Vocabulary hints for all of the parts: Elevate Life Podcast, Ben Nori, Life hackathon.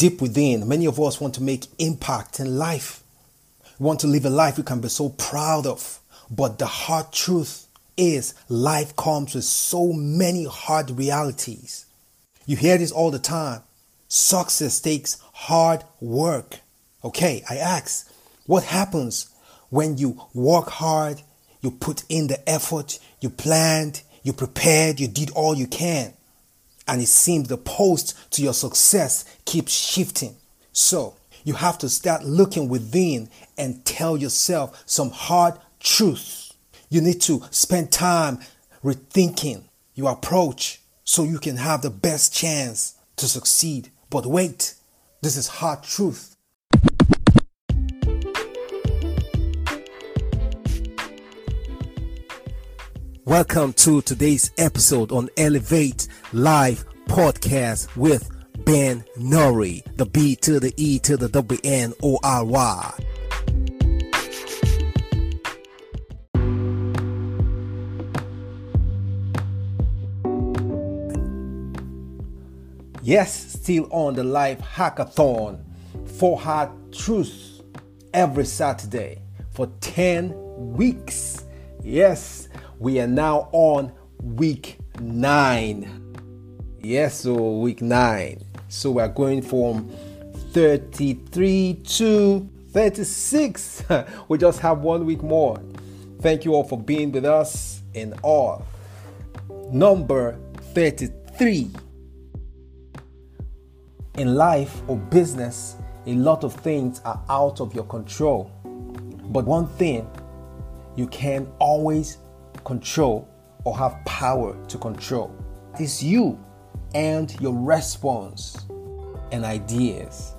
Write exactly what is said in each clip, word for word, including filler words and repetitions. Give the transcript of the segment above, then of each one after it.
deep within, many of us want to make impact in life. We want to live a life we can be so proud of. But the hard truth is life comes with so many hard realities. You hear this all the time. Success takes hard work. Okay, I ask, what happens when you work hard, you put in the effort, you planned, you prepared, you did all you can, and it seems the post to your success keeps shifting? So you have to start looking within and tell yourself some hard truths. You need to spend time rethinking your approach so you can have the best chance to succeed. But wait, this is hard truth. Welcome to today's episode on Elevate Life Podcast with Ben Nori, the B to the E to the W N O R Y. Yes, still on the Life Hackathon. Four hard truths every Saturday for ten weeks. Yes. We are now on week nine. Yes, so week nine. So we are going from thirty-three to thirty-six. We just have one week more. Thank you all for being with us in all. Number thirty-three. In life or business, a lot of things are out of your control. But one thing you can always control or have power to control is you and your response and ideas.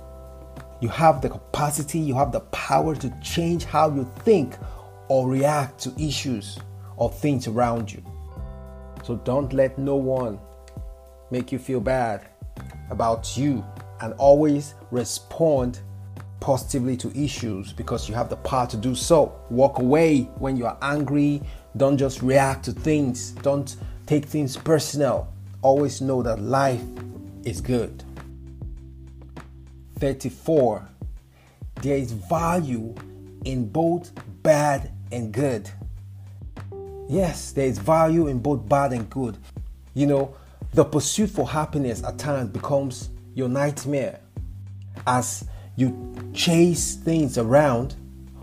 You have the capacity, you have the power to change how you think or react to issues or things around you. So don't let no one make you feel bad about you, and always respond positively to issues because you have the power to do so. Walk away when you are angry. Don't just react to things. Don't take things personal. Always know that life is good. thirty-four. There is value in both bad and good. Yes, there is value in both bad and good. You know, the pursuit for happiness at times becomes your nightmare as you chase things around,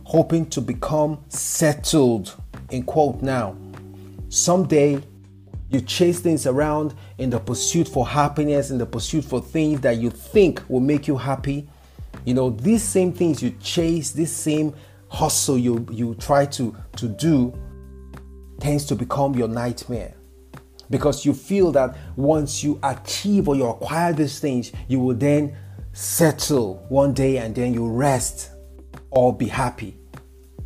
hoping to become settled, in quote now. Someday, you chase things around in the pursuit for happiness, in the pursuit for things that you think will make you happy. You know, these same things you chase, this same hustle you, you try to, to do tends to become your nightmare. Because you feel that once you achieve or you acquire these things, you will then settle one day and then you rest or be happy.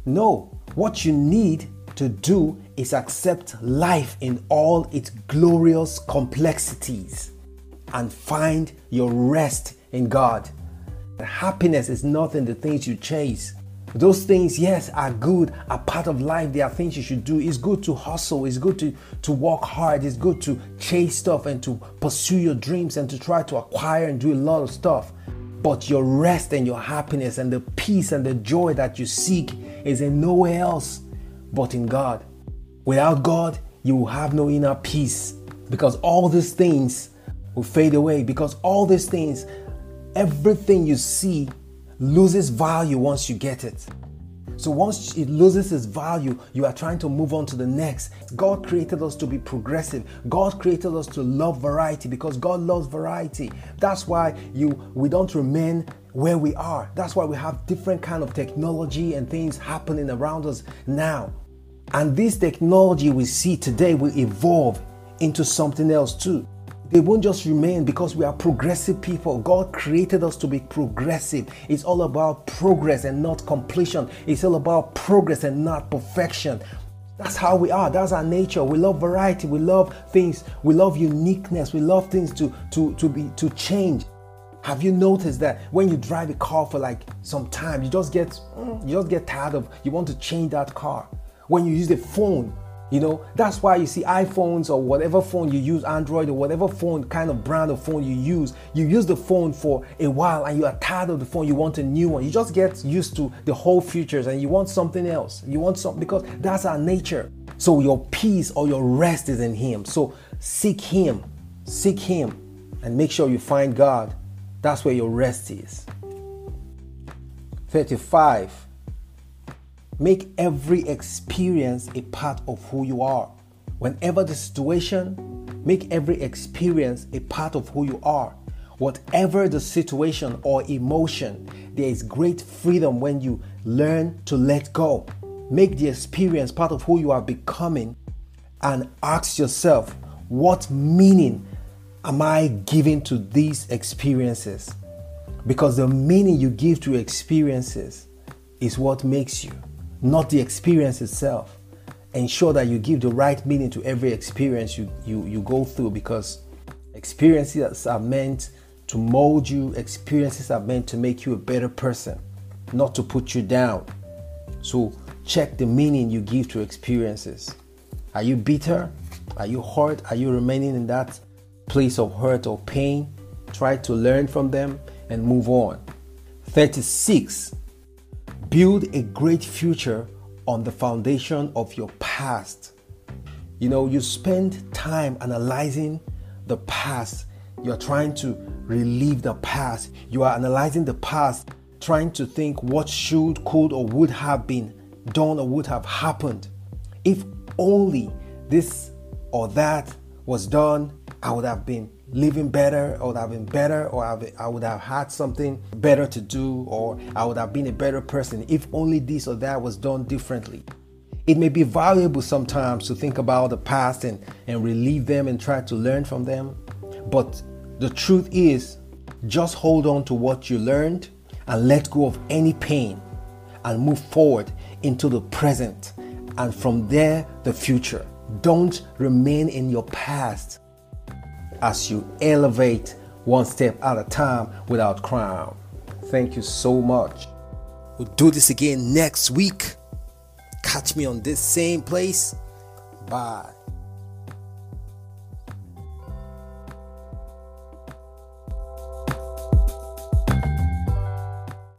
No, what you need to do is accept life in all its glorious complexities and find your rest in God. Happiness is not in the things you chase. Those things, yes, are good, are part of life. They are things you should do. It's good to hustle. It's good to, to work hard. It's good to chase stuff and to pursue your dreams and to try to acquire and do a lot of stuff. But your rest and your happiness and the peace and the joy that you seek is in nowhere else but in God. Without God, you will have no inner peace because all these things will fade away. Because all these things, everything you see loses value once you get it. So once it loses its value, you are trying to move on to the next. God created us to be progressive. God created us to love variety because God loves variety. That's why you we don't remain where we are. That's why we have different kind of technology and things happening around us now. And this technology we see today will evolve into something else too. They won't just remain because we are progressive people. God created us to be progressive. It's all about progress and not completion. It's all about progress and not perfection. That's how we are. That's our nature. We love variety. We love things. We love uniqueness. We love things to, to, to, be, to change. Have you noticed that when you drive a car for like some time, you just get you just get tired of, you want to change that car. When you use the phone, You know, that's why you see iPhones or whatever phone you use, Android or whatever phone, kind of brand of phone you use, you use the phone for a while and you are tired of the phone, you want a new one. You just get used to the whole features and you want something else. You want something because that's our nature. So your peace or your rest is in Him. So seek Him, seek Him, and make sure you find God. That's where your rest is. thirty-five. Make every experience a part of who you are. Whenever the situation, make every experience a part of who you are. Whatever the situation or emotion, there is great freedom when you learn to let go. Make the experience part of who you are becoming and ask yourself, what meaning am I giving to these experiences? Because the meaning you give to experiences is what makes you, not the experience itself. Ensure that you give the right meaning to every experience you, you, you go through, because experiences are meant to mold you. Experiences are meant to make you a better person, not to put you down. So check the meaning you give to experiences. Are you bitter? Are you hurt? Are you remaining in that place of hurt or pain? Try to learn from them and move on. thirty-six. Build a great future on the foundation of your past. You know, you spend time analyzing the past. You're trying to relive the past. You are analyzing the past, trying to think what should, could, or would have been done or would have happened. If only this or that was done, I would have been living better, or I would have been better, or I would have had something better to do, or I would have been a better person if only this or that was done differently. It may be valuable sometimes to think about the past and, and relieve them and try to learn from them. But the truth is, just hold on to what you learned and let go of any pain and move forward into the present, and from there, the future. Don't remain in your past as you elevate one step at a time without crown. Thank you so much. We'll do this again next week. Catch me on this same place. Bye.